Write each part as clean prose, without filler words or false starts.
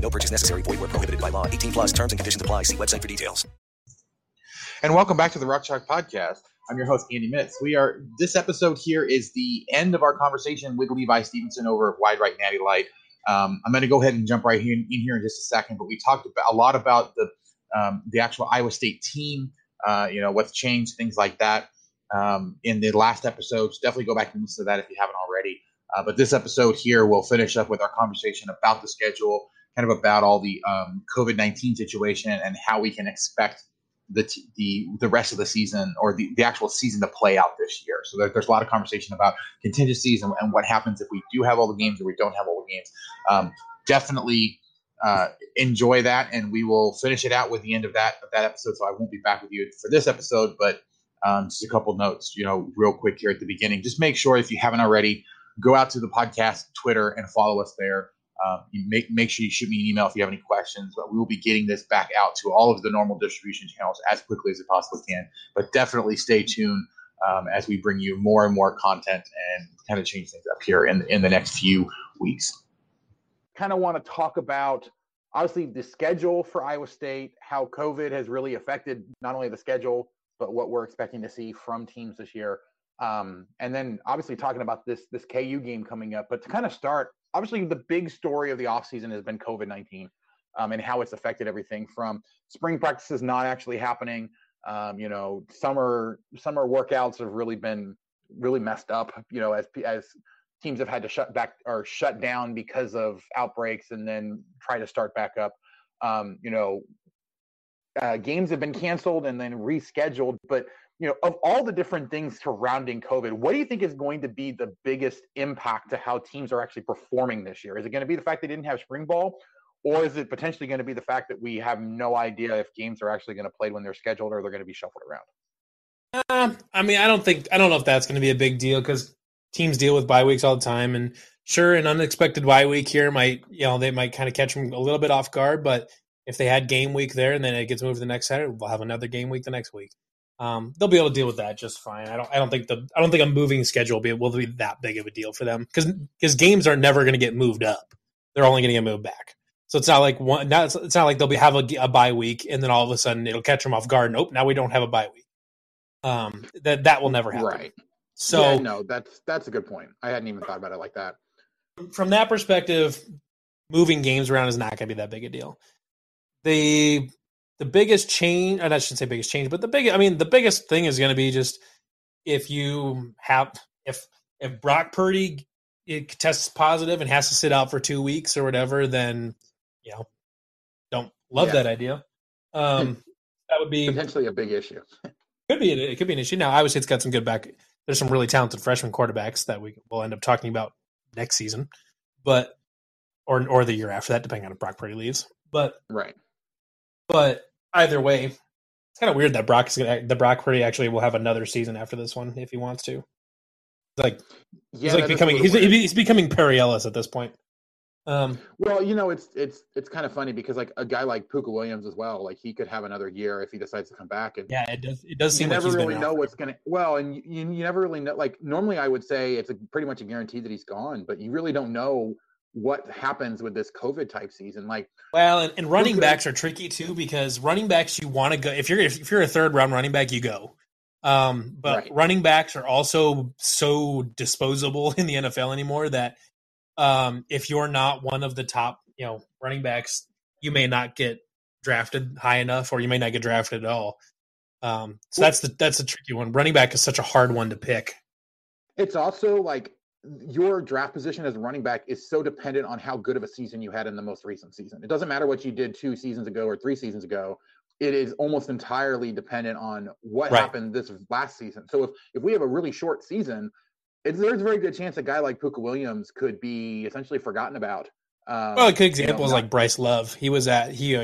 No purchase necessary. Void where prohibited by law. 18 plus terms and conditions apply. See website for details. And welcome back to the Rock Chalk Podcast. I'm your host, Andy Mitts. This episode here is the end of our conversation with Levi Stevenson over at Wide Right Natty Lite. I'm going to go ahead and jump right in here in just a second, but we talked a lot about the actual Iowa State team, what's changed, things like that, in the last episode. So definitely go back and listen to that if you haven't already. But this episode here, we'll finish up with our conversation about the schedule, kind of about all the COVID-19 situation and how we can expect the rest of the season or the actual season to play out this year. So there's a lot of conversation about contingencies and what happens if we do have all the games or we don't have all the games. Definitely enjoy that, and we will finish it out with the end of that episode. So I won't be back with you for this episode, but just a couple notes, real quick here at the beginning. Just make sure if you haven't already, go out to the podcast Twitter and follow us there. Make sure you shoot me an email if you have any questions. But we will be getting this back out to all of the normal distribution channels as quickly as it possibly can. But definitely stay tuned as we bring you more and more content and kind of change things up here in the next few weeks. Kind of want to talk about, obviously, the schedule for Iowa State, how COVID has really affected not only the schedule, but what we're expecting to see from teams this year. And then, obviously, talking about this KU game coming up. But to kind of start, obviously, the big story of the offseason has been COVID-19 and how it's affected everything from spring practices not actually happening. Summer workouts have really been messed up, as teams have had to shut down because of outbreaks and then try to start back up. Games have been canceled and then rescheduled. But, of all the different things surrounding COVID, what do you think is going to be the biggest impact to how teams are actually performing this year? Is it going to be the fact they didn't have spring ball, or is it potentially going to be the fact that we have no idea if games are actually going to play when they're scheduled or they're going to be shuffled around? I don't know if that's going to be a big deal because teams deal with bye weeks all the time, and sure, an unexpected bye week here might, they might kind of catch them a little bit off guard, but if they had game week there and then it gets moved to the next Saturday, we'll have another game week the next week. They'll be able to deal with that just fine. I don't think a moving schedule will be that big of a deal for them because games are never going to get moved up. They're only going to get moved back. So it's not like it's not like they'll have a bye week and then all of a sudden it'll catch them off guard. Nope, now we don't have a bye week. That will never happen. Right. So yeah, no, that's a good point. I hadn't even thought about it like that. From that perspective, moving games around is not going to be that big a deal. The biggest change, and I shouldn't say biggest change, but the biggest thing is going to be just if Brock Purdy tests positive and has to sit out for 2 weeks or whatever, then, don't love that idea. That would be potentially a big issue. It could be an issue. Now, Iowa State's got some good back. There's some really talented freshman quarterbacks that we will end up talking about next season, but or the year after that, depending on if Brock Purdy leaves. But right. But either way, it's kind of weird that Brock Purdy actually will have another season after this one if he wants to. He's becoming Perry Ellis at this point. Well, you know, it's kind of funny because like a guy like Pooka Williams as well, like he could have another year if he decides to come back. And yeah, it does seem like he's been out. You never really know what's going to. Well, and you never really know. Like normally, I would say it's pretty much a guarantee that he's gone, but you really don't know what happens with this COVID type season. Like, well, and running backs are tricky too because running backs you want to go if you're a third round running back you go. But right. Running backs are also so disposable in the NFL anymore that. If you're not one of the top, running backs, you may not get drafted high enough, or you may not get drafted at all. So that's a tricky one. Running back is such a hard one to pick. It's also like your draft position as a running back is so dependent on how good of a season you had in the most recent season. It doesn't matter what you did 2 seasons ago or 3 seasons ago. It is almost entirely dependent on what happened this last season. So if we have a really short season, there's a very good chance a guy like Pooka Williams could be essentially forgotten about. Well, a good example is like Bryce Love. He was I think he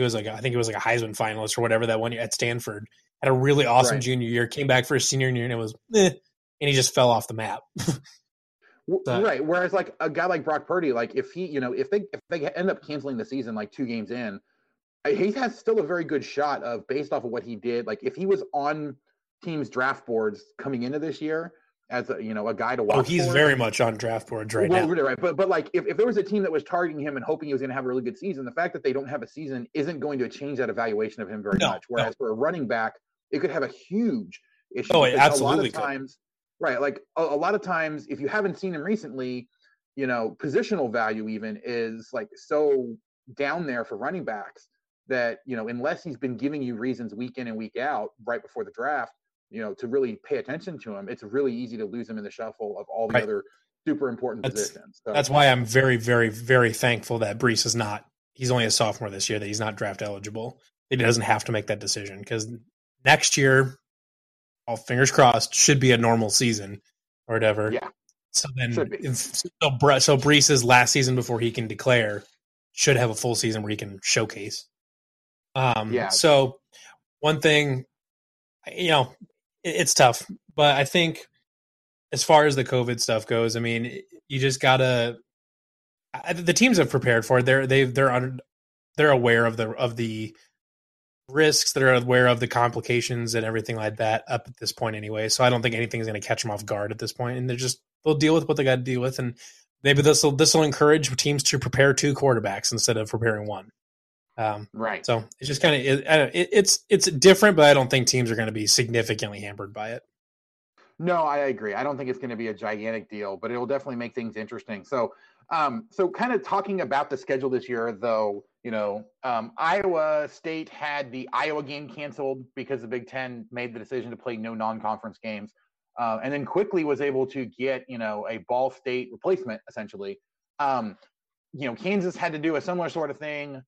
was like a Heisman finalist or whatever that one year at Stanford. Had a really awesome junior year, came back for his senior year, and it was and he just fell off the map. Right. Whereas like a guy like Brock Purdy, like if he, if they end up canceling the season like 2 games in, he has still a very good shot of based off of what he did. Like if he was on teams' draft boards coming into this year. As a guy to watch. Oh, he's very much on draft boards right now. Really, right, but like if there was a team that was targeting him and hoping he was going to have a really good season, the fact that they don't have a season isn't going to change that evaluation of him very much. Whereas for a running back, it could have a huge issue. Oh, it absolutely could. A lot of times, if you haven't seen him recently, positional value even is like so down there for running backs that unless he's been giving you reasons week in and week out right before the draft. To really pay attention to him, it's really easy to lose him in the shuffle of all the other super important positions. So. That's why I'm very, very, very thankful that Breece is not. He's only a sophomore this year. That he's not draft eligible. He doesn't have to make that decision because next year, all fingers crossed, should be a normal season or whatever. Yeah. So then, so Breece's last season before he can declare should have a full season where he can showcase. So one thing, it's tough, but I think as far as the COVID stuff goes, I mean, you just gotta. The teams have prepared for it. They're aware of the risks. They're aware of the complications and everything like that up at this point, anyway. So I don't think anything's going to catch them off guard at this point, and they'll deal with what they got to deal with, and maybe this will encourage teams to prepare 2 quarterbacks instead of preparing one. Right. So it's just kind of it's different, but I don't think teams are going to be significantly hampered by it. No, I agree. I don't think it's going to be a gigantic deal, but it will definitely make things interesting. So kind of talking about the schedule this year, though, Iowa State had the Iowa game canceled because the Big Ten made the decision to play no non-conference games, and then quickly was able to get a Ball State replacement essentially. Kansas had to do a similar sort of thing.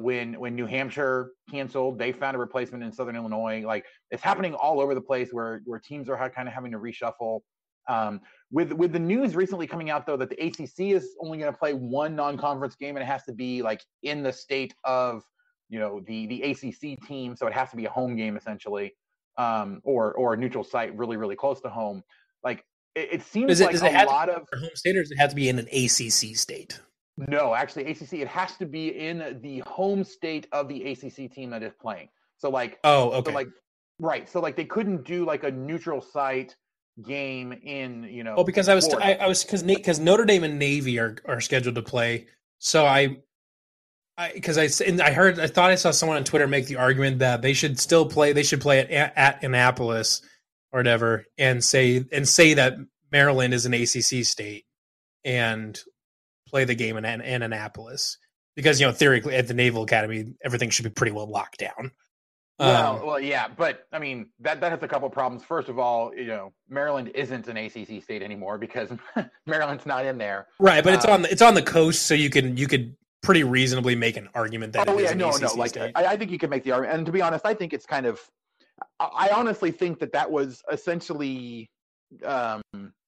When New Hampshire canceled, they found a replacement in Southern Illinois. Like it's happening all over the place where teams are kind of having to reshuffle. With the news recently coming out though that the ACC is only going to play 1 non-conference game and it has to be like in the state of the ACC team, so it has to be a home game essentially, or a neutral site really really close to home. Like it seems for home staters it has to be in an ACC state. No, actually, ACC, it has to be in the home state of the ACC team that is playing. So, like, oh, okay. So like, right. So, like, they couldn't do like a neutral site game in, Well, because because Notre Dame and Navy are scheduled to play. So, I thought I saw someone on Twitter make the argument that they should still play. They should play at Annapolis or whatever, and say that Maryland is an ACC state and. Play the game in Annapolis because theoretically at the Naval Academy everything should be pretty well locked down. But I mean that has a couple of problems. First of all, Maryland isn't an ACC state anymore because Maryland's not in there, right? But it's on the coast, so you could pretty reasonably make an argument that ACC state. I think you could make the argument, and to be honest, I think it's kind of. I honestly think that was essentially.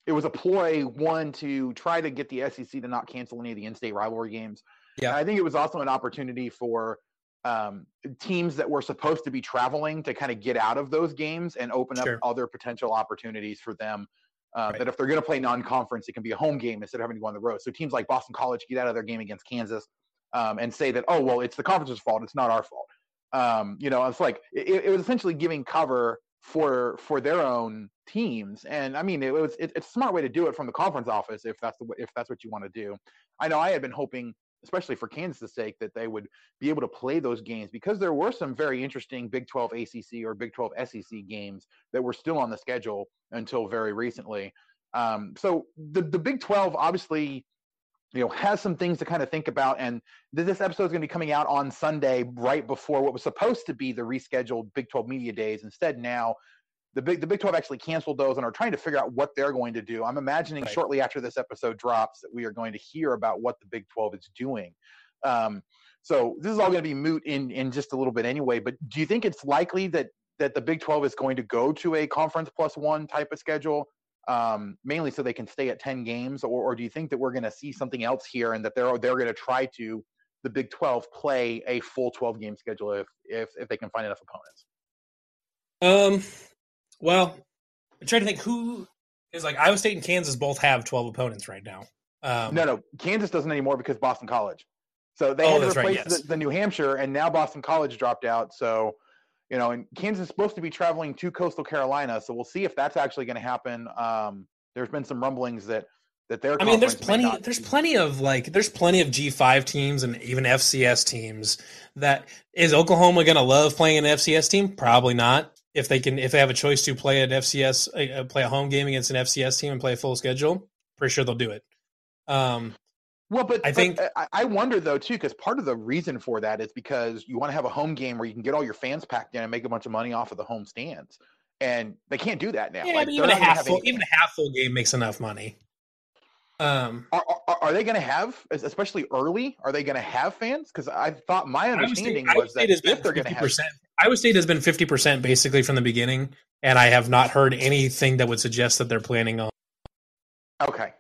It was a ploy, one, to try to get the SEC to not cancel any of the in-state rivalry games. Yeah. And I think it was also an opportunity for teams that were supposed to be traveling to kind of get out of those games and open up other potential opportunities for them that if they're going to play non-conference, it can be a home game instead of having to go on the road. So teams like Boston College get out of their game against Kansas and say that, oh, well, it's the conference's fault. It's not our fault. It's like it was essentially giving cover for their own teams. And I mean, it's a smart way to do it from the conference office if that's what you want to do. I know I had been hoping, especially for Kansas' sake, that they would be able to play those games, because there were some very interesting Big 12 ACC or Big 12 SEC games that were still on the schedule until very recently. So the Big 12 obviously, has some things to kind of think about. And this episode is going to be coming out on Sunday, right before what was supposed to be the rescheduled Big 12 media days. Instead, now the Big 12 actually canceled those and are trying to figure out what they're going to do. I'm imagining shortly after this episode drops that we are going to hear about what the Big 12 is doing. So this is all going to be moot in just a little bit anyway. But do you think it's likely that the Big 12 is going to go to a conference plus one type of schedule? Mainly so they can stay at 10 games, or do you think that we're going to see something else here, and that they're going to try to, the Big 12, play a full 12 game schedule if they can find enough opponents? Well, I'm trying to think who is like Iowa State and Kansas both have 12 opponents right now. No, Kansas doesn't anymore because Boston College. So they had to replace the New Hampshire, and now Boston College dropped out. So. And Kansas is supposed to be traveling to Coastal Carolina, so we'll see if that's actually going to happen. There's been some rumblings that they're. I mean, there's plenty of G5 teams and even FCS teams. That is Oklahoma going to love playing an FCS team? Probably not. If they have a choice to play an FCS, play a home game against an FCS team and play a full schedule, pretty sure they'll do it. Well, but I wonder, though, too, because part of the reason for that is because you want to have a home game where you can get all your fans packed in and make a bunch of money off of the home stands, and they can't do that now. Yeah, but even a half full game makes enough money. Are they going to have, especially early? Are they going to have fans? Because I thought my understanding was that if they're going to have, Iowa State has been 50% basically from the beginning, and I have not heard anything that would suggest that they're planning on. Okay.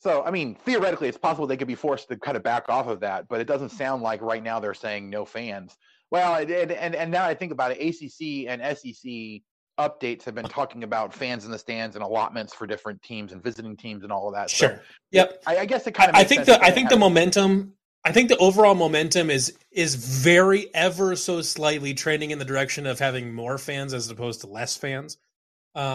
So, I mean, theoretically, it's possible they could be forced to kind of back off of that, but it doesn't sound like right now they're saying no fans. Well, and now I think about it, ACC and SEC updates have been talking about fans in the stands and allotments for different teams and visiting teams and all of that. Sure. So, yep. I guess it kind of. I think the overall momentum is very ever so slightly trending in the direction of having more fans as opposed to less fans. Which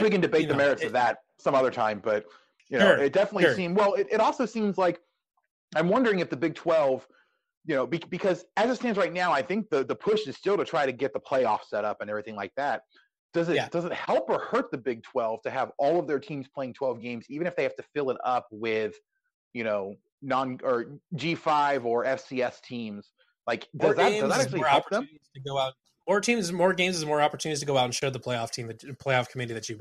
we can debate the merits of that some other time, but it definitely seemed. Well, it also seems like I'm wondering if the Big 12, because as it stands right now, I think the push is still to try to get the playoff set up and everything like that. Does it help or hurt the Big 12 to have all of their teams playing 12 games, even if they have to fill it up with non or G5 or FCS teams? Like, does that actually help them to go out? More teams, more games, is more opportunities to go out and show the playoff team, the playoff committee, that you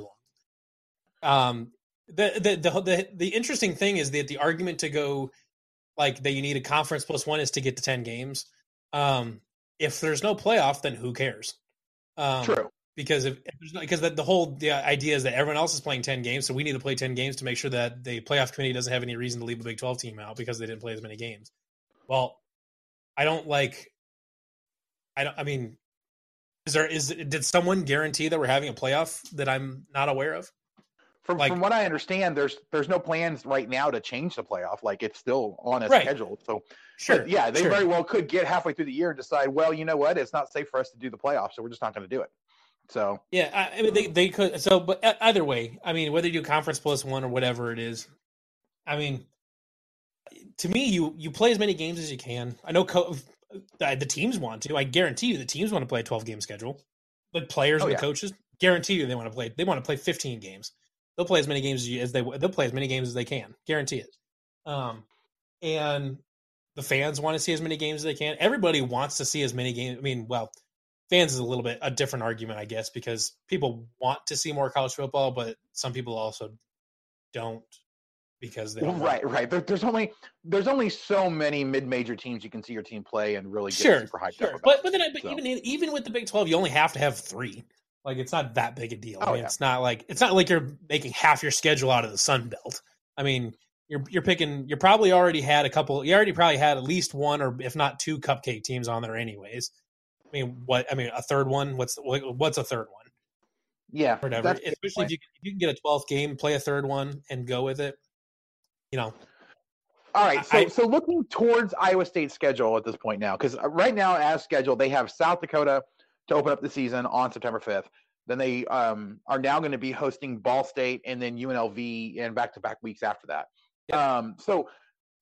belong. The interesting thing is that the argument to go like that you need a conference plus one is to get to 10 games. If there's no playoff, then who cares? True. Because the idea is that everyone else is playing 10 games, so we need to play 10 games to make sure that the playoff committee doesn't have any reason to leave a Big 12 team out because they didn't play as many games. Well, I mean. Did someone guarantee that we're having a playoff that I'm not aware of? From what I understand, there's no plans right now to change the playoff. Like, it's still on a schedule. So they very well could get halfway through the year and decide, well, you know what, it's not safe for us to do the playoff, so we're just not going to do it. So they could. So, but either way, I mean, whether you do conference plus one or whatever it is, I mean, to me, you play as many games as you can. I know the teams want to. I guarantee you the teams want to play a 12-game schedule. The players and the coaches, guarantee you they want to play 15 games. They'll play as many games as they can. Guarantee it. And the fans want to see as many games as they can. Everybody wants to see as many games. I mean, well, fans is a little bit a different argument, I guess, because people want to see more college football, but some people also don't. Because right. There's only so many mid-major teams you can see your team play and really get super hyped up about. But even with the Big 12, you only have to have three. Like, it's not that big a deal. Oh, I mean, it's not like you're making half your schedule out of the Sun Belt. I mean, you probably already had at least one or if not two cupcake teams on there anyways. I mean, a third one? What's a third one? Yeah. Whatever. Especially if you can get a 12th game, play a third one, and go with it, you know. All right, so looking towards Iowa State's schedule at this point now, because right now as scheduled, they have South Dakota to open up the season on September 5th. Then they are now going to be hosting Ball State and then UNLV in back-to-back weeks after that. Yeah. So,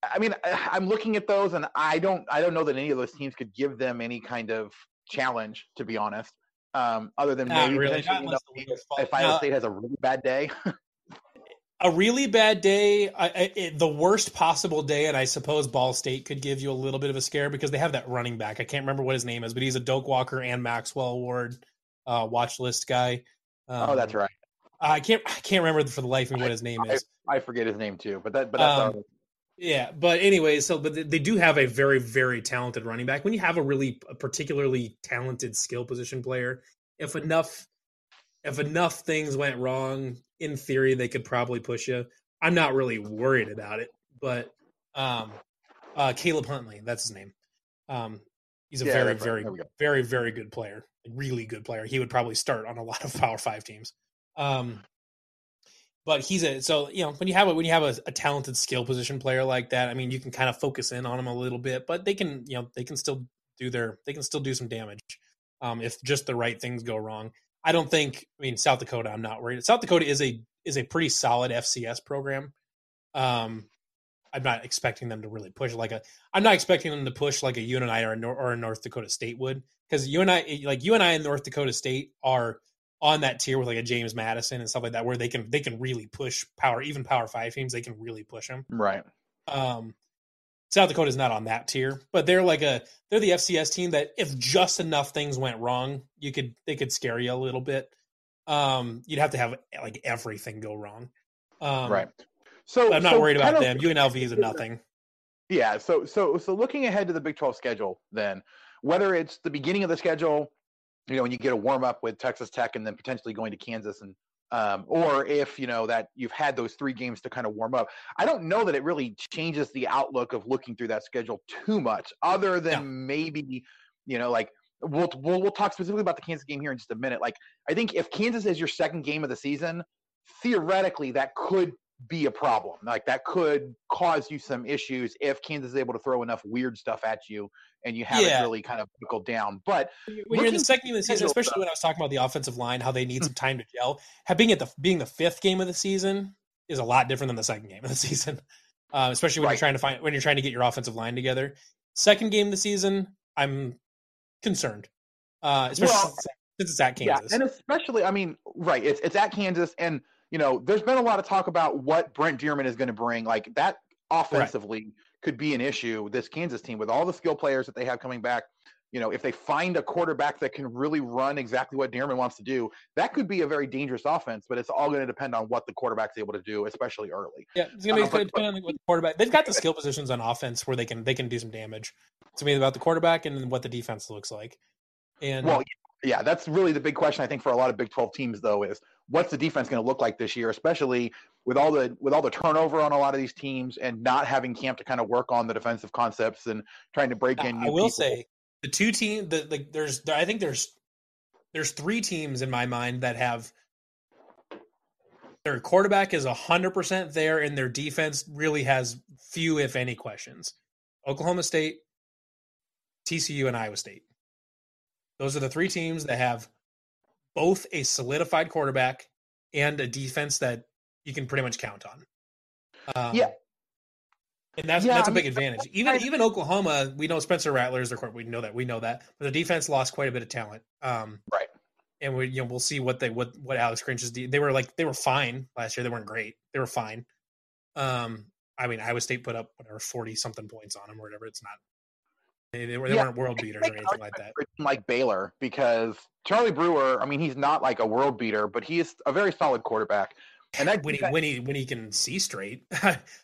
I mean, I'm looking at those, and I don't know that any of those teams could give them any kind of challenge, to be honest, other than maybe if Iowa State has a really bad day. A really bad day, the worst possible day, and I suppose Ball State could give you a little bit of a scare because they have that running back. I can't remember what his name is, but he's a Doak Walker and Maxwell Award watch list guy. Oh, that's right. I can't remember for the life of me what his name is. I forget his name too, but that's all. Yeah, but anyway, but they do have a very, very talented running back. When you have a particularly talented skill position player, if enough things went wrong, in theory, they could probably push you. I'm not really worried about it, but Caleb Huntley, that's his name. He's a very, very good player, a really good player. He would probably start on a lot of Power 5 teams. But when you have a talented skill position player like that, I mean, you can kind of focus in on him a little bit, but they can still do some damage if just the right things go wrong. South Dakota, I'm not worried. South Dakota is a pretty solid FCS program. I'm not expecting them to really push like a UNI or a North Dakota State would, because UNI and North Dakota State are on that tier with like a James Madison and stuff like that, where they can really push Power 5 teams. They can really push them. Right. South Dakota is not on that tier, but they're the FCS team that if just enough things went wrong, they could scare you a little bit. You'd have to have like everything go wrong. Right. So I'm not worried about them. UNLV is a nothing. Yeah. So looking ahead to the Big 12 schedule, then whether it's the beginning of the schedule, you know, when you get a warm up with Texas Tech and then potentially going to Kansas and or if, you know, that you've had those three games to kind of warm up. I don't know that it really changes the outlook of looking through that schedule too much, other than maybe, you know, like we'll talk specifically about the Kansas game here in just a minute. Like, I think if Kansas is your second game of the season, theoretically that could be a problem. Like, that could cause you some issues if Kansas is able to throw enough weird stuff at you and you haven't really kind of buckled down. But when you're in the second game of the season, especially when I was talking about the offensive line, how they need some time to gel, being the fifth game of the season is a lot different than the second game of the season, especially when you're trying to get your offensive line together. Second game of the season, I'm concerned, especially since it's at Kansas, and especially, I mean, right, it's at Kansas, and you know, there's been a lot of talk about what Brent Dearman is going to bring. Like, that offensively could be an issue with this Kansas team with all the skill players that they have coming back. You know, if they find a quarterback that can really run exactly what Dearman wants to do, that could be a very dangerous offense, but it's all going to depend on what the quarterback's able to do, especially early. Yeah, it's going to be dependent on what the quarterback. They've got the skill positions on offense where they can do some damage. It's going to be about the quarterback and what the defense looks like. And yeah, that's really the big question, I think, for a lot of Big 12 teams, though, is what's the defense going to look like this year, especially with all the turnover on a lot of these teams and not having camp to kind of work on the defensive concepts and trying to break in. I will say the two teams that there's three teams in my mind that have their quarterback is 100% there and their defense really has few, if any, questions. Oklahoma State, TCU, and Iowa State. Those are the three teams that have both a solidified quarterback and a defense that you can pretty much count on. And that's a big advantage. Even Oklahoma, we know Spencer Rattler is their quarterback. We know that. But the defense lost quite a bit of talent. Right. And we'll see what Alex Grinch's they were fine last year. They weren't great. They were fine. I mean, Iowa State put up 40 something points on them or whatever. It's not. They weren't world beaters or anything like that. Like Baylor, because Charlie Brewer, I mean, he's not like a world beater, but he is a very solid quarterback. And that when he can see straight.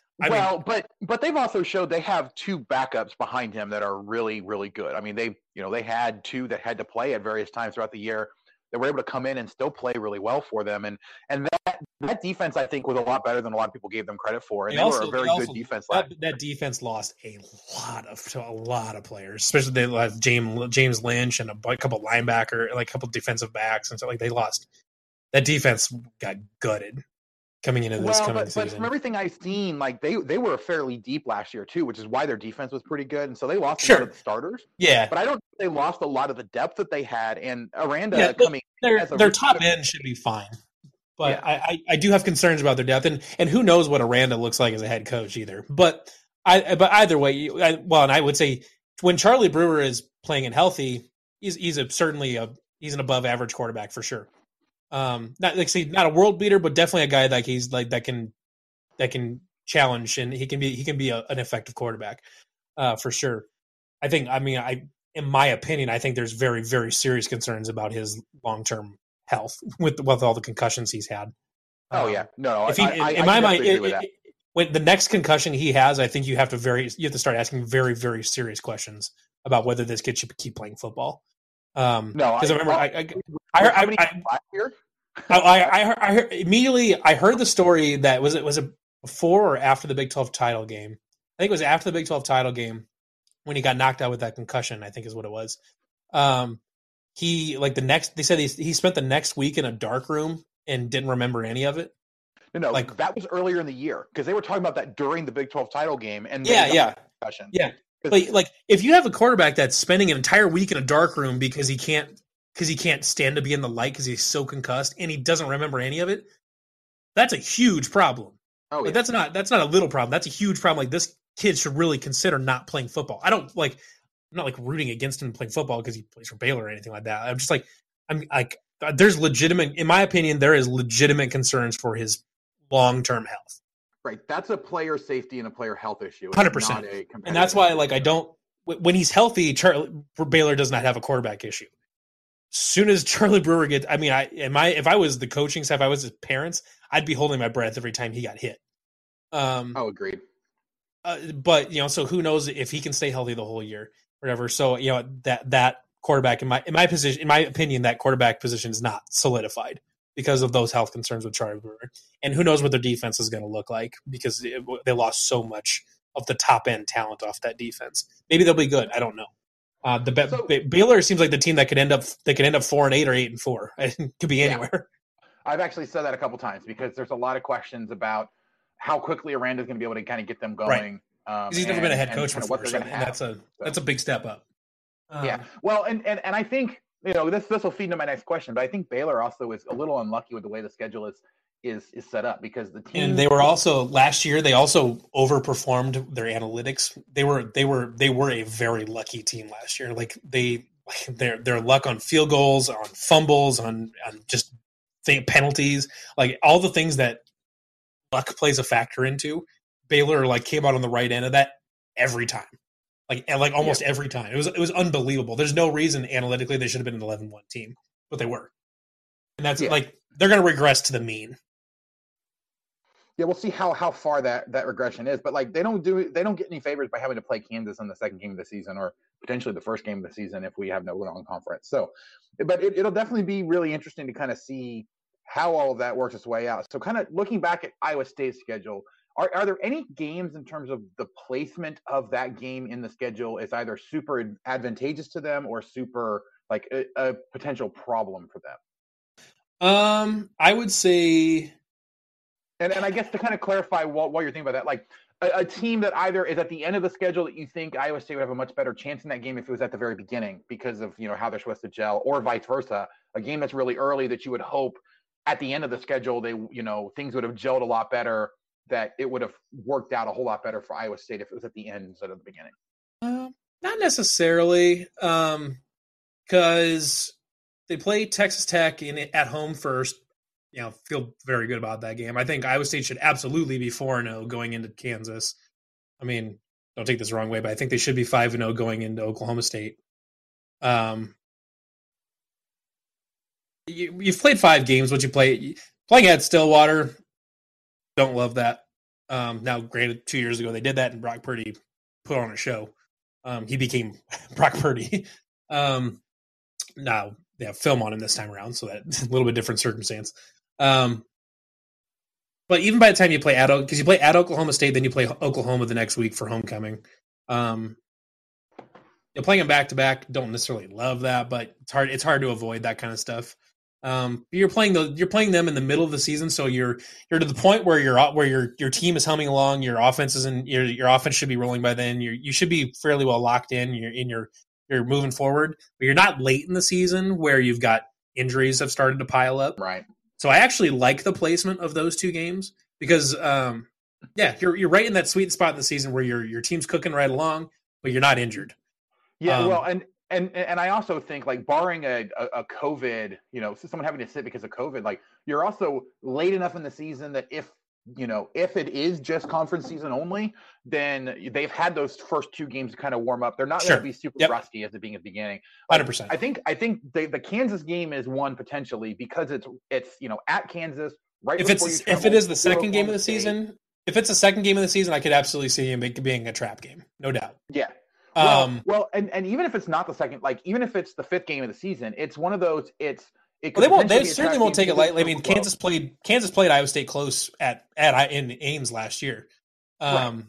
But they've also showed they have two backups behind him that are really, really good. I mean, they had two that had to play at various times throughout the year that were able to come in and still play really well for them. And that defense, I think, was a lot better than a lot of people gave them credit for. And they were a very good defense. That defense lost a lot of players, especially they lost James Lynch and a couple defensive backs and stuff. Like, they lost that defense got gutted coming into this season. But from everything I've seen, like they were fairly deep last year too, which is why their defense was pretty good. And so they lost a lot of the starters. Yeah. But I don't think they lost a lot of the depth that they had. And Aranda coming their top end should be fine. But yeah. I do have concerns about their depth. And who knows what Aranda looks like as a head coach either. But either way, and I would say when Charlie Brewer is playing and healthy, he's an above average quarterback for sure. Not a world beater, but definitely a guy that can challenge, and he can be an effective quarterback for sure. In my opinion, I think there's very, very serious concerns about his long-term health with all the concussions he's had. When the next concussion he has, I think you have to start asking very, very serious questions about whether this kid should keep playing football. I heard the story that was it before or after the Big 12 title game. I think it was after the Big 12 title game when he got knocked out with that concussion, I think is what it was. They said he spent the next week in a dark room and didn't remember any of it. No, that was earlier in the year because they were talking about that during the Big 12 title game. And concussion. Yeah. But if you have a quarterback that's spending an entire week in a dark room because he can't stand to be in the light because he's so concussed and he doesn't remember any of it, that's a huge problem. Oh, yeah. That's not a little problem. That's a huge problem. Like, this kid should really consider not playing football. I'm not rooting against him playing football because he plays for Baylor or anything like that. In my opinion, there is legitimate concerns for his long-term health. Right, that's a player safety and a player health issue. 100%, and that's why when he's healthy, Baylor does not have a quarterback issue. Soon as Charlie Brewer gets, if I was the coaching staff, I was his parents, I'd be holding my breath every time he got hit. Agreed. So who knows if he can stay healthy the whole year, whatever. So that quarterback in my opinion, that quarterback position is not solidified because of those health concerns with Charlie Brewer. And who knows what their defense is going to look like because they lost so much of the top-end talent off that defense. Maybe they'll be good. I don't know. Baylor seems like the team that could end up 4-8 or 8-4. It could be anywhere. I've actually said that a couple times because there's a lot of questions about how quickly Aranda's going to be able to kind of get them going. Right. He's never been a head coach before, that's a big step up. And I think – this will feed into my next question, but I think Baylor also is a little unlucky with the way the schedule is set up because the team. And they were also last year. They also overperformed their analytics. They were a very lucky team last year. Their luck on field goals, on fumbles, on just penalties, like all the things that luck plays a factor into. Baylor came out on the right end of that every time. Almost every time. It was unbelievable. There's no reason analytically they should have been an 11-1 team, but they were. And that's they're going to regress to the mean. Yeah, we'll see how far that regression is, but they don't get any favors by having to play Kansas in the second game of the season or potentially the first game of the season if we have no non-conference. So, but it'll definitely be really interesting to kind of see how all of that works its way out. So kind of looking back at Iowa State's schedule, Are there any games in terms of the placement of that game in the schedule is either super advantageous to them or super a potential problem for them? I would say, and I guess to kind of clarify while you're thinking about that, a team that either is at the end of the schedule that you think Iowa State would have a much better chance in that game if it was at the very beginning because of how they're supposed to gel, or vice versa, a game that's really early that you would hope at the end of the schedule they things would have gelled a lot better. That it would have worked out a whole lot better for Iowa State if it was at the end instead of the beginning? Not necessarily, because they play Texas Tech at home first. Feel very good about that game. I think Iowa State should absolutely be 4-0 going into Kansas. Don't take this the wrong way, but I think they should be 5-0 going into Oklahoma State. You've played 5 games. What you play playing at Stillwater. Don't love that. Now, granted, 2 years ago they did that, and Brock Purdy put on a show. He became Brock Purdy. Now they have film on him this time around, so that's a little bit different circumstance. But even by the time you play at Oklahoma State, then you play Oklahoma the next week for homecoming. Playing them back to back, don't necessarily love that, but it's hard to avoid that kind of stuff. You're playing them in the middle of the season, so you're to the point where your team is humming along. Your offense is your offense should be rolling by then. You should be fairly well locked in. You're moving forward, but you're not late in the season where you've got injuries have started to pile up. Right. So I actually like the placement of those two games because you're right in that sweet spot in the season where your team's cooking right along, but you're not injured. Yeah. And I also think, like, barring a COVID, someone having to sit because of COVID, like, you're also late enough in the season that if it is just conference season only, then they've had those first two games to kind of warm up. They're not going to be super rusty as it being at the beginning. 100%. I think the Kansas game is one potentially because it's at Kansas right before you travel. If it is the second game of the season, I could absolutely see it being a trap game, no doubt. Yeah. Well, and even if it's not the second, like even if it's the fifth game of the season, it's one of those. They certainly won't take it lightly. I mean, Kansas played Iowa State close in Ames last year, right.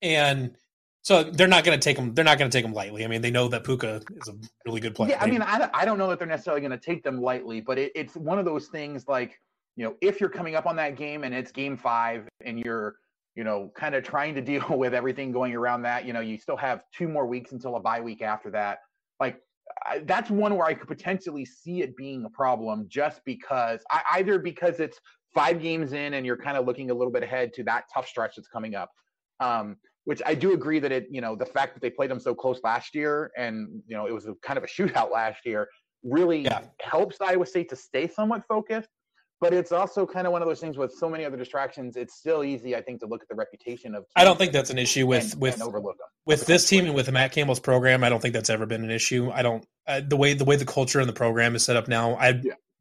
And so they're not going to take them. They're not going to take them lightly. I mean, they know that Pooka is a really good player. Yeah, I don't know that they're necessarily going to take them lightly, but it's one of those things. Like, if you're coming up on that game and it's game 5 and you're kind of trying to deal with everything going around that, you still have 2 more weeks until a bye week after that. Like, that's one where I could potentially see it being a problem just because because it's 5 games in and you're kind of looking a little bit ahead to that tough stretch that's coming up. Which I do agree that the fact that they played them so close last year and, it was kind of a shootout last year really helps Iowa State to stay somewhat focused. But it's also kind of one of those things with so many other distractions. It's still easy, I think, to look at the reputation of. I don't think that's an issue and overlook them. With this team and with Matt Campbell's program. I don't think that's ever been an issue. I don't the way the culture and the program is set up now.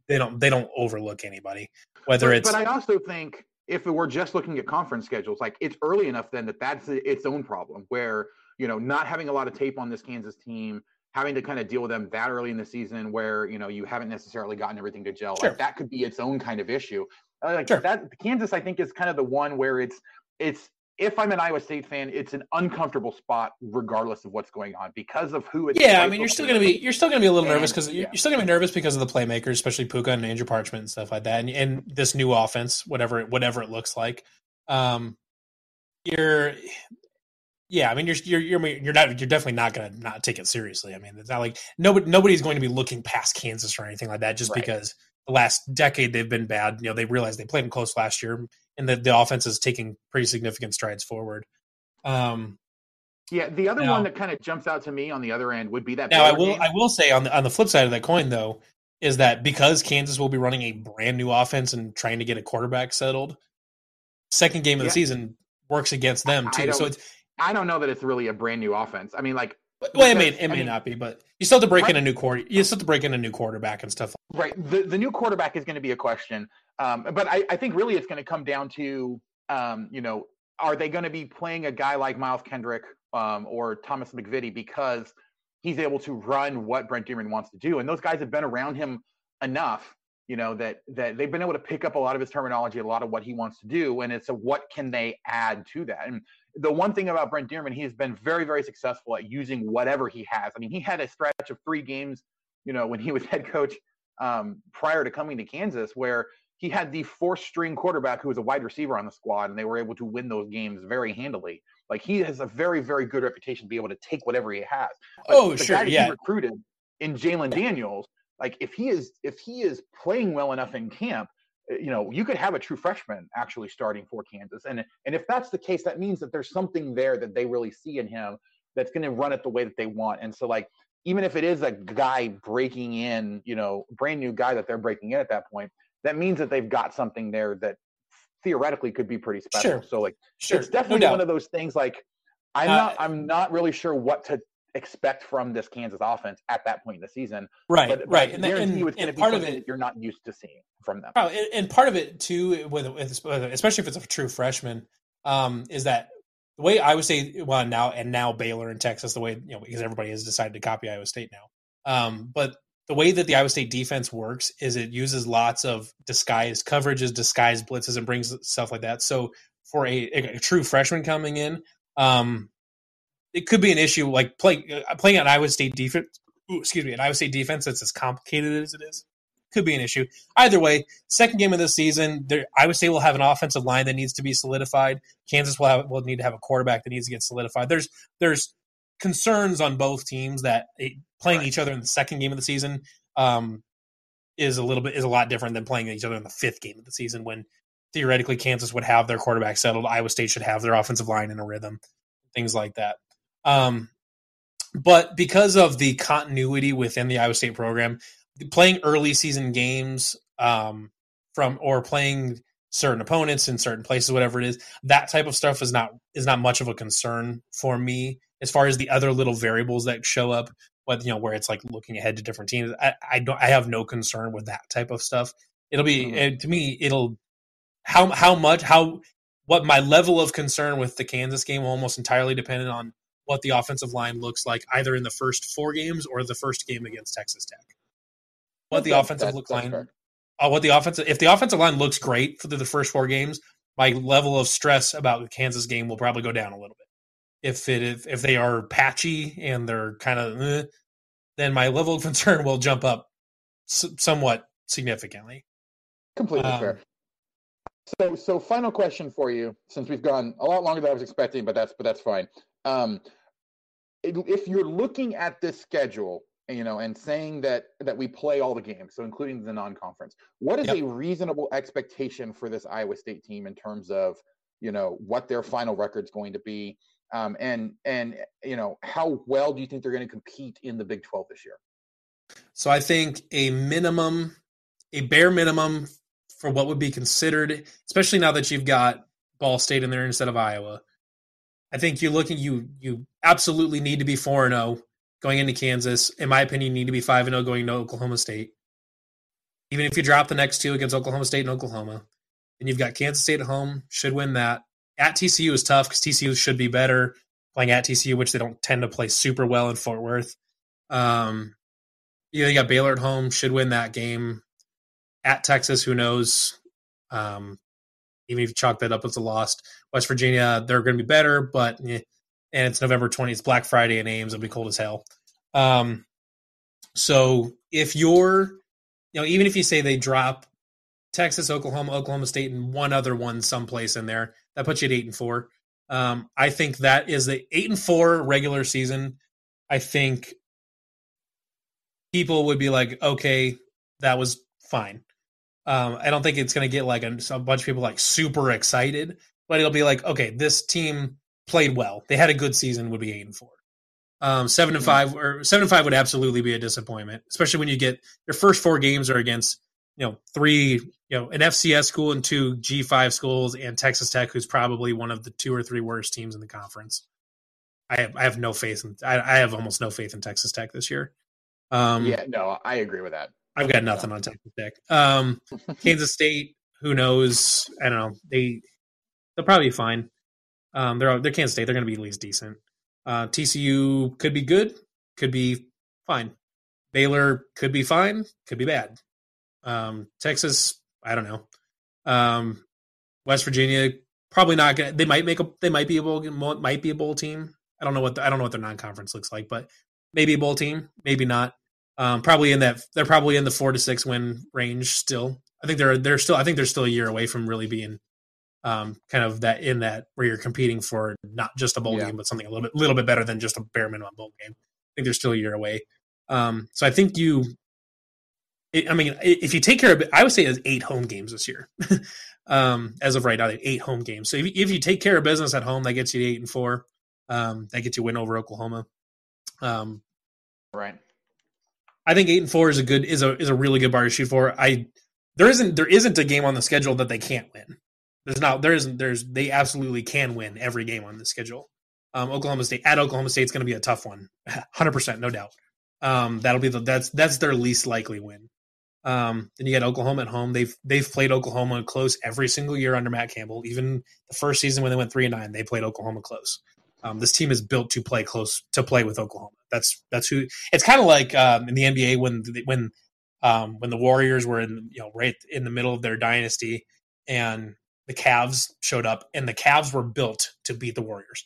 They don't overlook anybody. But I also think if we're just looking at conference schedules, like it's early enough then that's its own problem. Where not having a lot of tape on this Kansas team. Having to kind of deal with them that early in the season where, you haven't necessarily gotten everything to gel. Sure. Like, that could be its own kind of issue. Kansas, I think, is kind of the one where it's if I'm an Iowa State fan, it's an uncomfortable spot regardless of what's going on because of who it's. Yeah, I mean, you're still going to be a little nervous because you're still going to be nervous because of the playmakers, especially Pooka and Andrew Parchment and stuff like that. And this new offense, whatever it looks like. You're definitely not going to not take it seriously. I mean, it's not like nobody's going to be looking past Kansas or anything like that just right. because the last decade they've been bad. They realized they played them close last year, and the offense is taking pretty significant strides forward. The other one that kind of jumps out to me on the other end would be that. Now, I will say on the flip side of that coin, though, is that because Kansas will be running a brand new offense and trying to get a quarterback settled, second game of the season works against them too. So it's. I don't know that it's really a brand new offense. I mean, like, well, it may not be, but you still have to break in a new quarterback. You still have to break in a new quarterback and stuff. Right. The new quarterback is going to be a question, but I think really it's going to come down to, are they going to be playing a guy like Miles Kendrick or Thomas MacVittie because he's able to run what Brent Dearman wants to do, and those guys have been around him enough. That they've been able to pick up a lot of his terminology, a lot of what he wants to do, and it's what can they add to that. And the one thing about Brent Dearman, he has been very, very successful at using whatever he has. I mean, he had a stretch of 3 games, when he was head coach prior to coming to Kansas, where he had the 4th-string quarterback who was a wide receiver on the squad, and they were able to win those games very handily. Like, he has a very, very good reputation to be able to take whatever he has. But the guy he recruited in Jalen Daniels. Like, if he is playing well enough in camp, you could have a true freshman actually starting for Kansas. And if that's the case, that means that there's something there that they really see in him that's going to run it the way that they want. And so, like, even if it is a guy breaking in, brand new guy that they're breaking in at that point, that means that they've got something there that theoretically could be pretty special. Sure. So, like, it's definitely one of those things. Like, I'm not really sure what to expect from this Kansas offense at that point in the season. Right. But and part of it you're not used to seeing from them. And part of it too, especially if it's a true freshman, is that the way Iowa State, now Baylor and Texas, the way, because everybody has decided to copy Iowa State now. But the way that the Iowa State defense works is it uses lots of disguised coverages, disguised blitzes, and brings stuff like that. So for a true freshman coming in, it could be an issue, like playing an Iowa State defense. That's as complicated as it is. could be an issue. Either way, second game of the season, Iowa State will have an offensive line that needs to be solidified. Kansas will need to have a quarterback that needs to get solidified. There's concerns on both teams that playing each other in the second game of the season is a lot different than playing each other in the fifth game of the season, when theoretically Kansas would have their quarterback settled. Iowa State should have their offensive line in a rhythm, things like that. But because of the continuity within the Iowa State program, playing early season games or playing certain opponents in certain places, whatever it is, that type of stuff is not much of a concern for me as far as the other little variables that show up. But where it's like looking ahead to different teams, I have no concern with that type of stuff. It'll be to me, it'll what my level of concern with the Kansas game will almost entirely depend on what the offensive line looks like, either in the first four games or the first game against Texas Tech. If the offensive line looks great for the first four games, my level of stress about the Kansas game will probably go down a little bit. If they are patchy and they're kind of, then my level of concern will jump up somewhat significantly. Completely fair. So final question for you, since we've gone a lot longer than I was expecting, but that's fine. If you're looking at this schedule, and saying that we play all the games, so including the non-conference, what is a reasonable expectation for this Iowa State team in terms of, what their final record's going to be? And how well do you think they're going to compete in the Big 12 this year? So I think a bare minimum for what would be considered, especially now that you've got Ball State in there instead of Iowa, I think you're looking, you absolutely need to be 4-0 going into Kansas. In my opinion, you need to be 5-0 going to Oklahoma State. Even if you drop the next two against Oklahoma State and Oklahoma, and you've got Kansas State at home, should win that. At TCU is tough because TCU should be better playing at TCU, which they don't tend to play super well in Fort Worth. You got Baylor at home, should win that game. At Texas, who knows? Even if you chalk that up as a loss. West Virginia, they're going to be better, but and it's November 20th. It's Black Friday in Ames. It'll be cold as hell. So if you're, even if you say they drop Texas, Oklahoma, Oklahoma State, and one other one someplace in there, that puts you at 8-4. I think that is the 8-4 regular season. I think people would be like, okay, that was fine. I don't think it's going to get like a bunch of people like super excited, but it'll be like, okay, this team played well. They had a good season. Would be 8-4. 7-5 or 7-5 would absolutely be a disappointment, especially when you get your first four games are against three, an FCS school and two G5 schools and Texas Tech, who's probably one of the two or three worst teams in the conference. I have no faith in, I have almost no faith in Texas Tech this year. I agree with that. I've got nothing on Texas Tech. Kansas State, who knows? I don't know. They'll probably be fine. They're Kansas State. They're going to be at least decent. TCU could be good, could be fine. Baylor could be fine, could be bad. Texas, I don't know. West Virginia probably not gonna. They might be a bowl team. I don't know what their non-conference looks like, but maybe a bowl team, maybe not. They're probably in the 4 to 6 win range still. I think they're still a year away from really being kind of that in that where you're competing for not just a bowl game, but something a little bit better than just a bare minimum bowl game. I think they're still a year away. So I think you. If you take care of it, I would say there's 8 home games this year. As of right now, they have 8 home games. So if you take care of business at home, that gets you to 8-4. That gets you a win over Oklahoma. Right. I think 8-4 is a really good bar to shoot for. There isn't a game on the schedule that they can't win. They absolutely can win every game on the schedule. Oklahoma State is going to be a tough one, 100%, no doubt. That's their least likely win. Then you got Oklahoma at home. They've played Oklahoma close every single year under Matt Campbell. Even the first season when they went 3-9, they played Oklahoma close. This team is built to play close, to play with Oklahoma. That's who. It's kind of like in the NBA when the Warriors were in right in the middle of their dynasty, and the Cavs showed up, and the Cavs were built to beat the Warriors.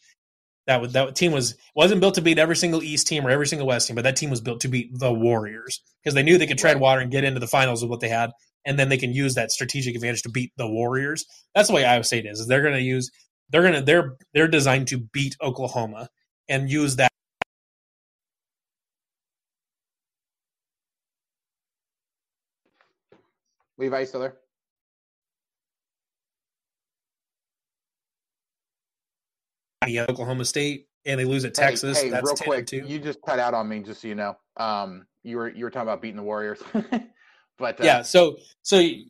That team wasn't built to beat every single East team or every single West team, but that team was built to beat the Warriors. because they knew they could tread water and get into the finals with what they had, and then they can use that strategic advantage to beat the Warriors. That's the way Iowa State is. They're going to use they're designed to beat Oklahoma and use that. Levi, still there? Oklahoma State, and they lose at Texas. Hey, that's real quick, you just cut out on me, just so you know. You were talking about beating the Warriors, but yeah. So the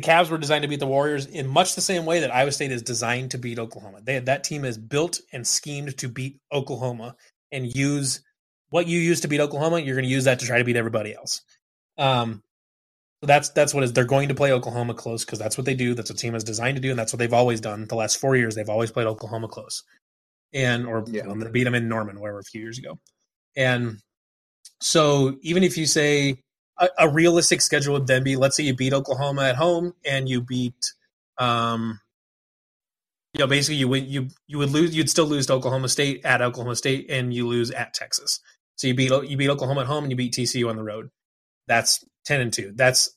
Cavs were designed to beat the Warriors in much the same way that Iowa State is designed to beat Oklahoma. That team is built and schemed to beat Oklahoma, and use what you use to beat Oklahoma. You're going to use that to try to beat everybody else. So that's what it is. They're going to play Oklahoma close because that's what they do. That's what the team is designed to do, and that's what they've always done. The last 4 years, they've always played Oklahoma close, they beat them in Norman, wherever, a few years ago. And so even if you say a realistic schedule would then be, let's say you beat Oklahoma at home and you beat, basically you'd still lose to Oklahoma State at Oklahoma State, and you lose at Texas. So you beat Oklahoma at home and you beat TCU on the road. That's 10-2. That's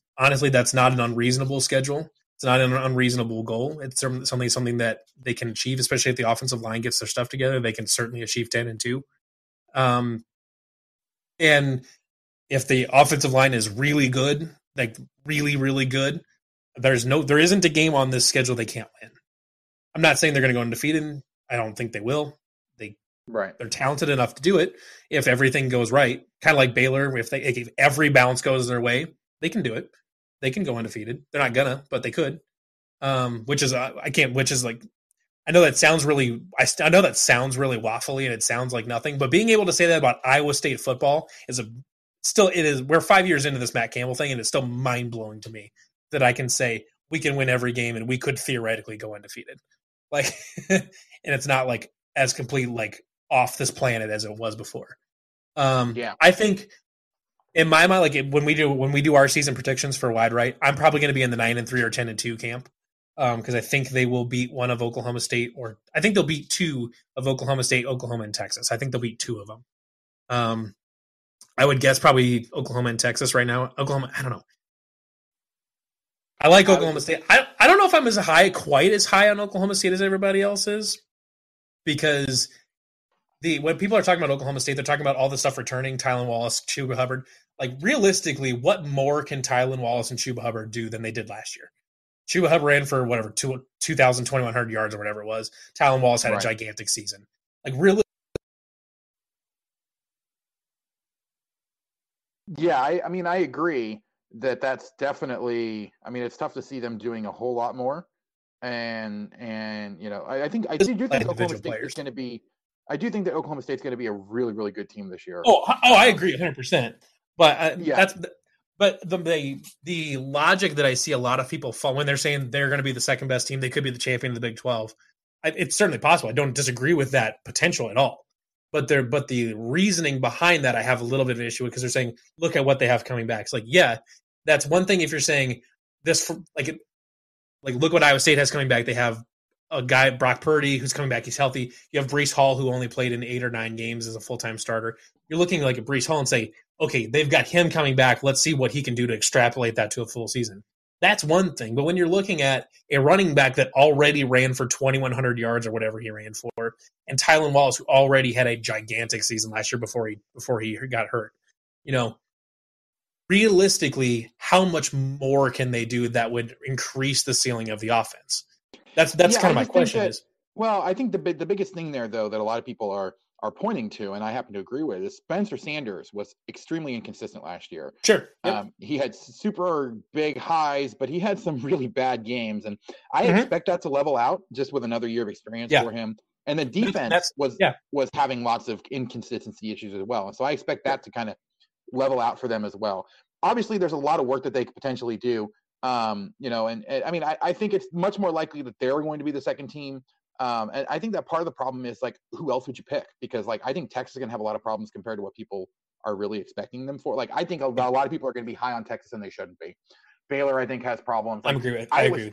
not an unreasonable schedule. It's not an unreasonable goal. It's certainly something that they can achieve, especially if the offensive line gets their stuff together. They can certainly achieve 10-2. And if the offensive line is really good, like really, really good, there isn't a game on this schedule they can't win. I'm not saying they're going to go undefeated. I don't think they will. They're talented enough to do it if everything goes right. Kind of like Baylor, if every bounce goes their way, they can do it. They can go undefeated. They're not gonna, but they could. I know that sounds really waffly and it sounds like nothing, but being able to say that about Iowa State football we're 5 years into this Matt Campbell thing, and it's still mind blowing to me that I can say we can win every game and we could theoretically go undefeated. Like, and it's not like as complete like off this planet as it was before. I think in my mind, like when we do our season predictions for Wide Right, I'm probably going to be in the 9-3 or 10-2 camp. Because I think they will beat one of Oklahoma State, or I think they'll beat two of Oklahoma State, Oklahoma, and Texas. I think they'll beat two of them. I would guess probably Oklahoma and Texas right now. Oklahoma, I don't know. I like Oklahoma State. I don't know if I'm quite as high on Oklahoma State as everybody else is, because when people are talking about Oklahoma State, they're talking about all the stuff returning, Tylan Wallace, Chuba Hubbard. Like realistically, what more can Tylan Wallace and Chuba Hubbard do than they did last year? Chuba Hubbard ran for 2,100 yards or whatever it was. Tylan Wallace had a gigantic season. Like, really? Yeah, I mean, I agree that that's definitely – I mean, it's tough to see them doing a whole lot more. And you know, I do think Oklahoma State is going to be – I do think that Oklahoma State's going to be a really, really good team this year. Oh, I agree 100%. But But the logic that I see a lot of people fall when they're saying they're going to be the second best team, they could be the champion of the Big 12. It's certainly possible. I don't disagree with that potential at all. But the reasoning behind that, I have a little bit of an issue with, because they're saying, look at what they have coming back. It's like, yeah, that's one thing if you're saying this, like look what Iowa State has coming back. They have a guy, Brock Purdy, who's coming back. He's healthy. You have Breece Hall, who only played in 8 or 9 games as a full-time starter. You're looking like at Breece Hall and say, okay, they've got him coming back. Let's see what he can do to extrapolate that to a full season. That's one thing. But when you're looking at a running back that already ran for 2,100 yards or whatever he ran for, and Tylan Wallace, who already had a gigantic season last year before he got hurt, you know, realistically, how much more can they do that would increase the ceiling of the offense? That's kind of my question. I think the biggest thing there, though, that a lot of people are pointing to, and I happen to agree with, is Spencer Sanders was extremely inconsistent last year. Sure. Yep. He had super big highs, but he had some really bad games. And I expect that to level out just with another year of experience for him. And the defense was having lots of inconsistency issues as well. And so I expect that to kind of level out for them as well. Obviously, there's a lot of work that they could potentially do. I think it's much more likely that they're going to be the second team. And I think that part of the problem is, like, who else would you pick? Because, like, I think Texas is going to have a lot of problems compared to what people are really expecting them for. Like, I think a lot of people are going to be high on Texas and they shouldn't be. Baylor, I think, has problems. Like, Iowa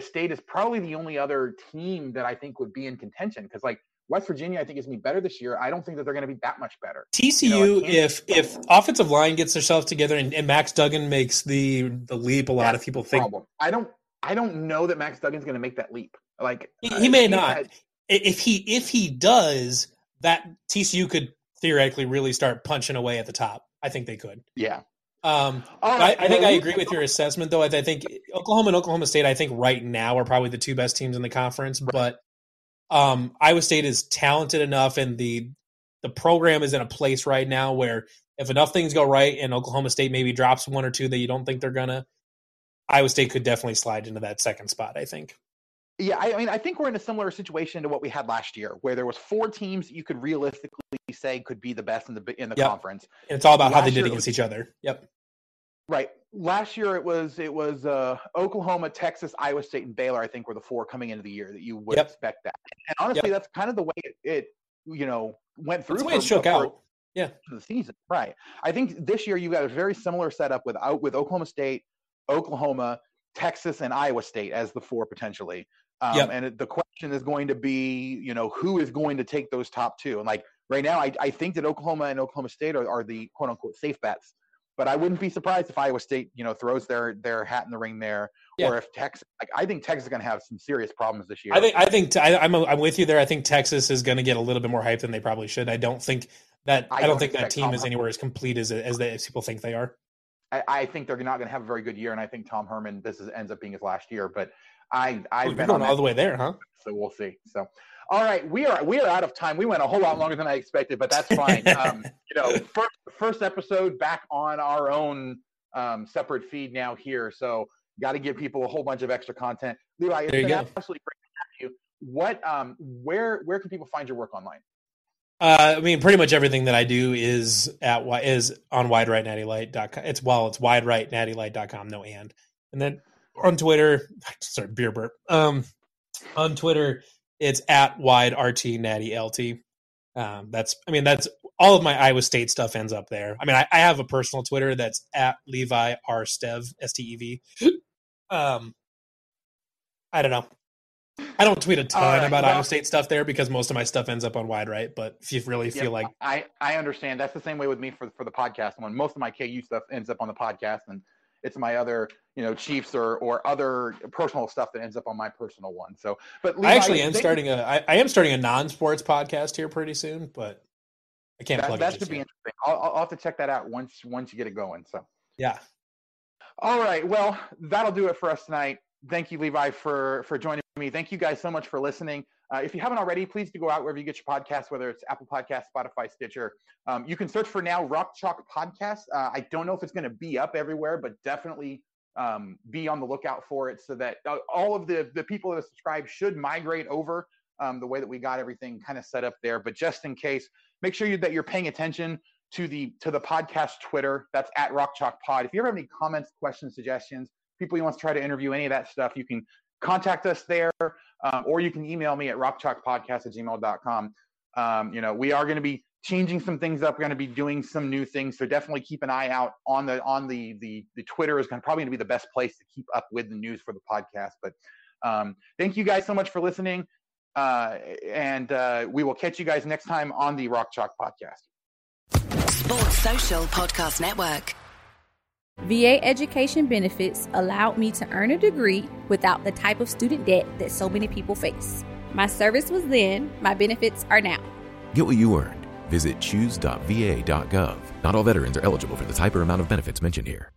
State is probably the only other team that I think would be in contention. Because, like, West Virginia, I think, is going to be better this year. I don't think that they're going to be that much better. TCU, if offensive line gets themselves together and Max Duggan makes the leap, a lot of people think. Problem. I don't know that Max Duggan's going to make that leap. Like he may not. If he does, that TCU could theoretically really start punching away at the top. I think they could. Yeah. I think I agree with your assessment, though. I think Oklahoma and Oklahoma State, I think right now, are probably the two best teams in the conference. Right. But Iowa State is talented enough, and the program is in a place right now where if enough things go right and Oklahoma State maybe drops one or two that you don't think they're going to, Iowa State could definitely slide into that second spot, I think. Yeah, I mean, I think we're in a similar situation to what we had last year, where there was four teams you could realistically say could be the best in the conference. And it's all about how they did against each other. Yep. Right. Last year it was Oklahoma, Texas, Iowa State, and Baylor. I think were the four coming into the year that you would expect that. And honestly, that's kind of the way it went through. That's the way it shook out. Yeah. The season, right? I think this year you got a very similar setup with Oklahoma State, Oklahoma, Texas, and Iowa State as the four potentially. And the question is going to be, who is going to take those top two? And like right now, I think that Oklahoma and Oklahoma State are the quote unquote safe bets, but I wouldn't be surprised if Iowa State, throws their hat in the ring there, or if Texas, I think Texas is going to have some serious problems this year. I'm with you there. I think Texas is going to get a little bit more hype than they probably should. I don't think that team is anywhere as complete as people think they are. I think they're not going to have a very good year. And I think Tom Herman, ends up being his last year, but I've been on all the way there, huh? So we'll see. So, all right, we are out of time. We went a whole lot longer than I expected, but that's fine. First episode back on our own separate feed now here. So, got to give people a whole bunch of extra content. Levi, it's been absolutely great to have you. What? Where can people find your work online? Pretty much everything that I do is on widerightnattylite.com. It's widerightnattylite.com. No and. And then on Twitter, sorry, beer burp. On Twitter, it's at WideRTNattyLT. That's all of my Iowa State stuff ends up there. I have a personal Twitter that's at Levi R Stev, STEV. I don't know. I don't tweet a ton about Iowa State stuff there because most of my stuff ends up on Wide Right. But if you really feel like I understand, that's the same way with me for the podcast. When most of my KU stuff ends up on the podcast, and it's my other, Chiefs or other personal stuff that ends up on my personal one. So, but Levi, I am starting a non-sports podcast here pretty soon, but I can't plug it. That should be interesting. I'll have to check that out once you get it going. So, yeah. All right. Well, that'll do it for us tonight. Thank you, Levi, for joining me. Thank you guys so much for listening. If you haven't already, please do go out wherever you get your podcasts, whether it's Apple Podcasts, Spotify, Stitcher. You can search for now Rock Chalk Podcast. I don't know if it's going to be up everywhere, but definitely be on the lookout for it so that all of the people that are subscribed should migrate over the way that we got everything kind of set up there. But just in case, make sure that you're paying attention to the podcast Twitter. That's at Rock Chalk Pod. If you ever have any comments, questions, suggestions, people you want to try to interview, any of that stuff, you can contact us there, or you can email me at rockchalkpodcast@gmail.com. We are going to be changing some things up. We're going to be doing some new things, so definitely keep an eye out on the Twitter is probably going to be the best place to keep up with the news for the podcast. But thank you guys so much for listening, and we will catch you guys next time on the Rock Chalk Podcast. Sports Social Podcast Network. VA education benefits allowed me to earn a degree without the type of student debt that so many people face. My service was then, my benefits are now. Get what you earned. Visit choose.va.gov. Not all veterans are eligible for the type or amount of benefits mentioned here.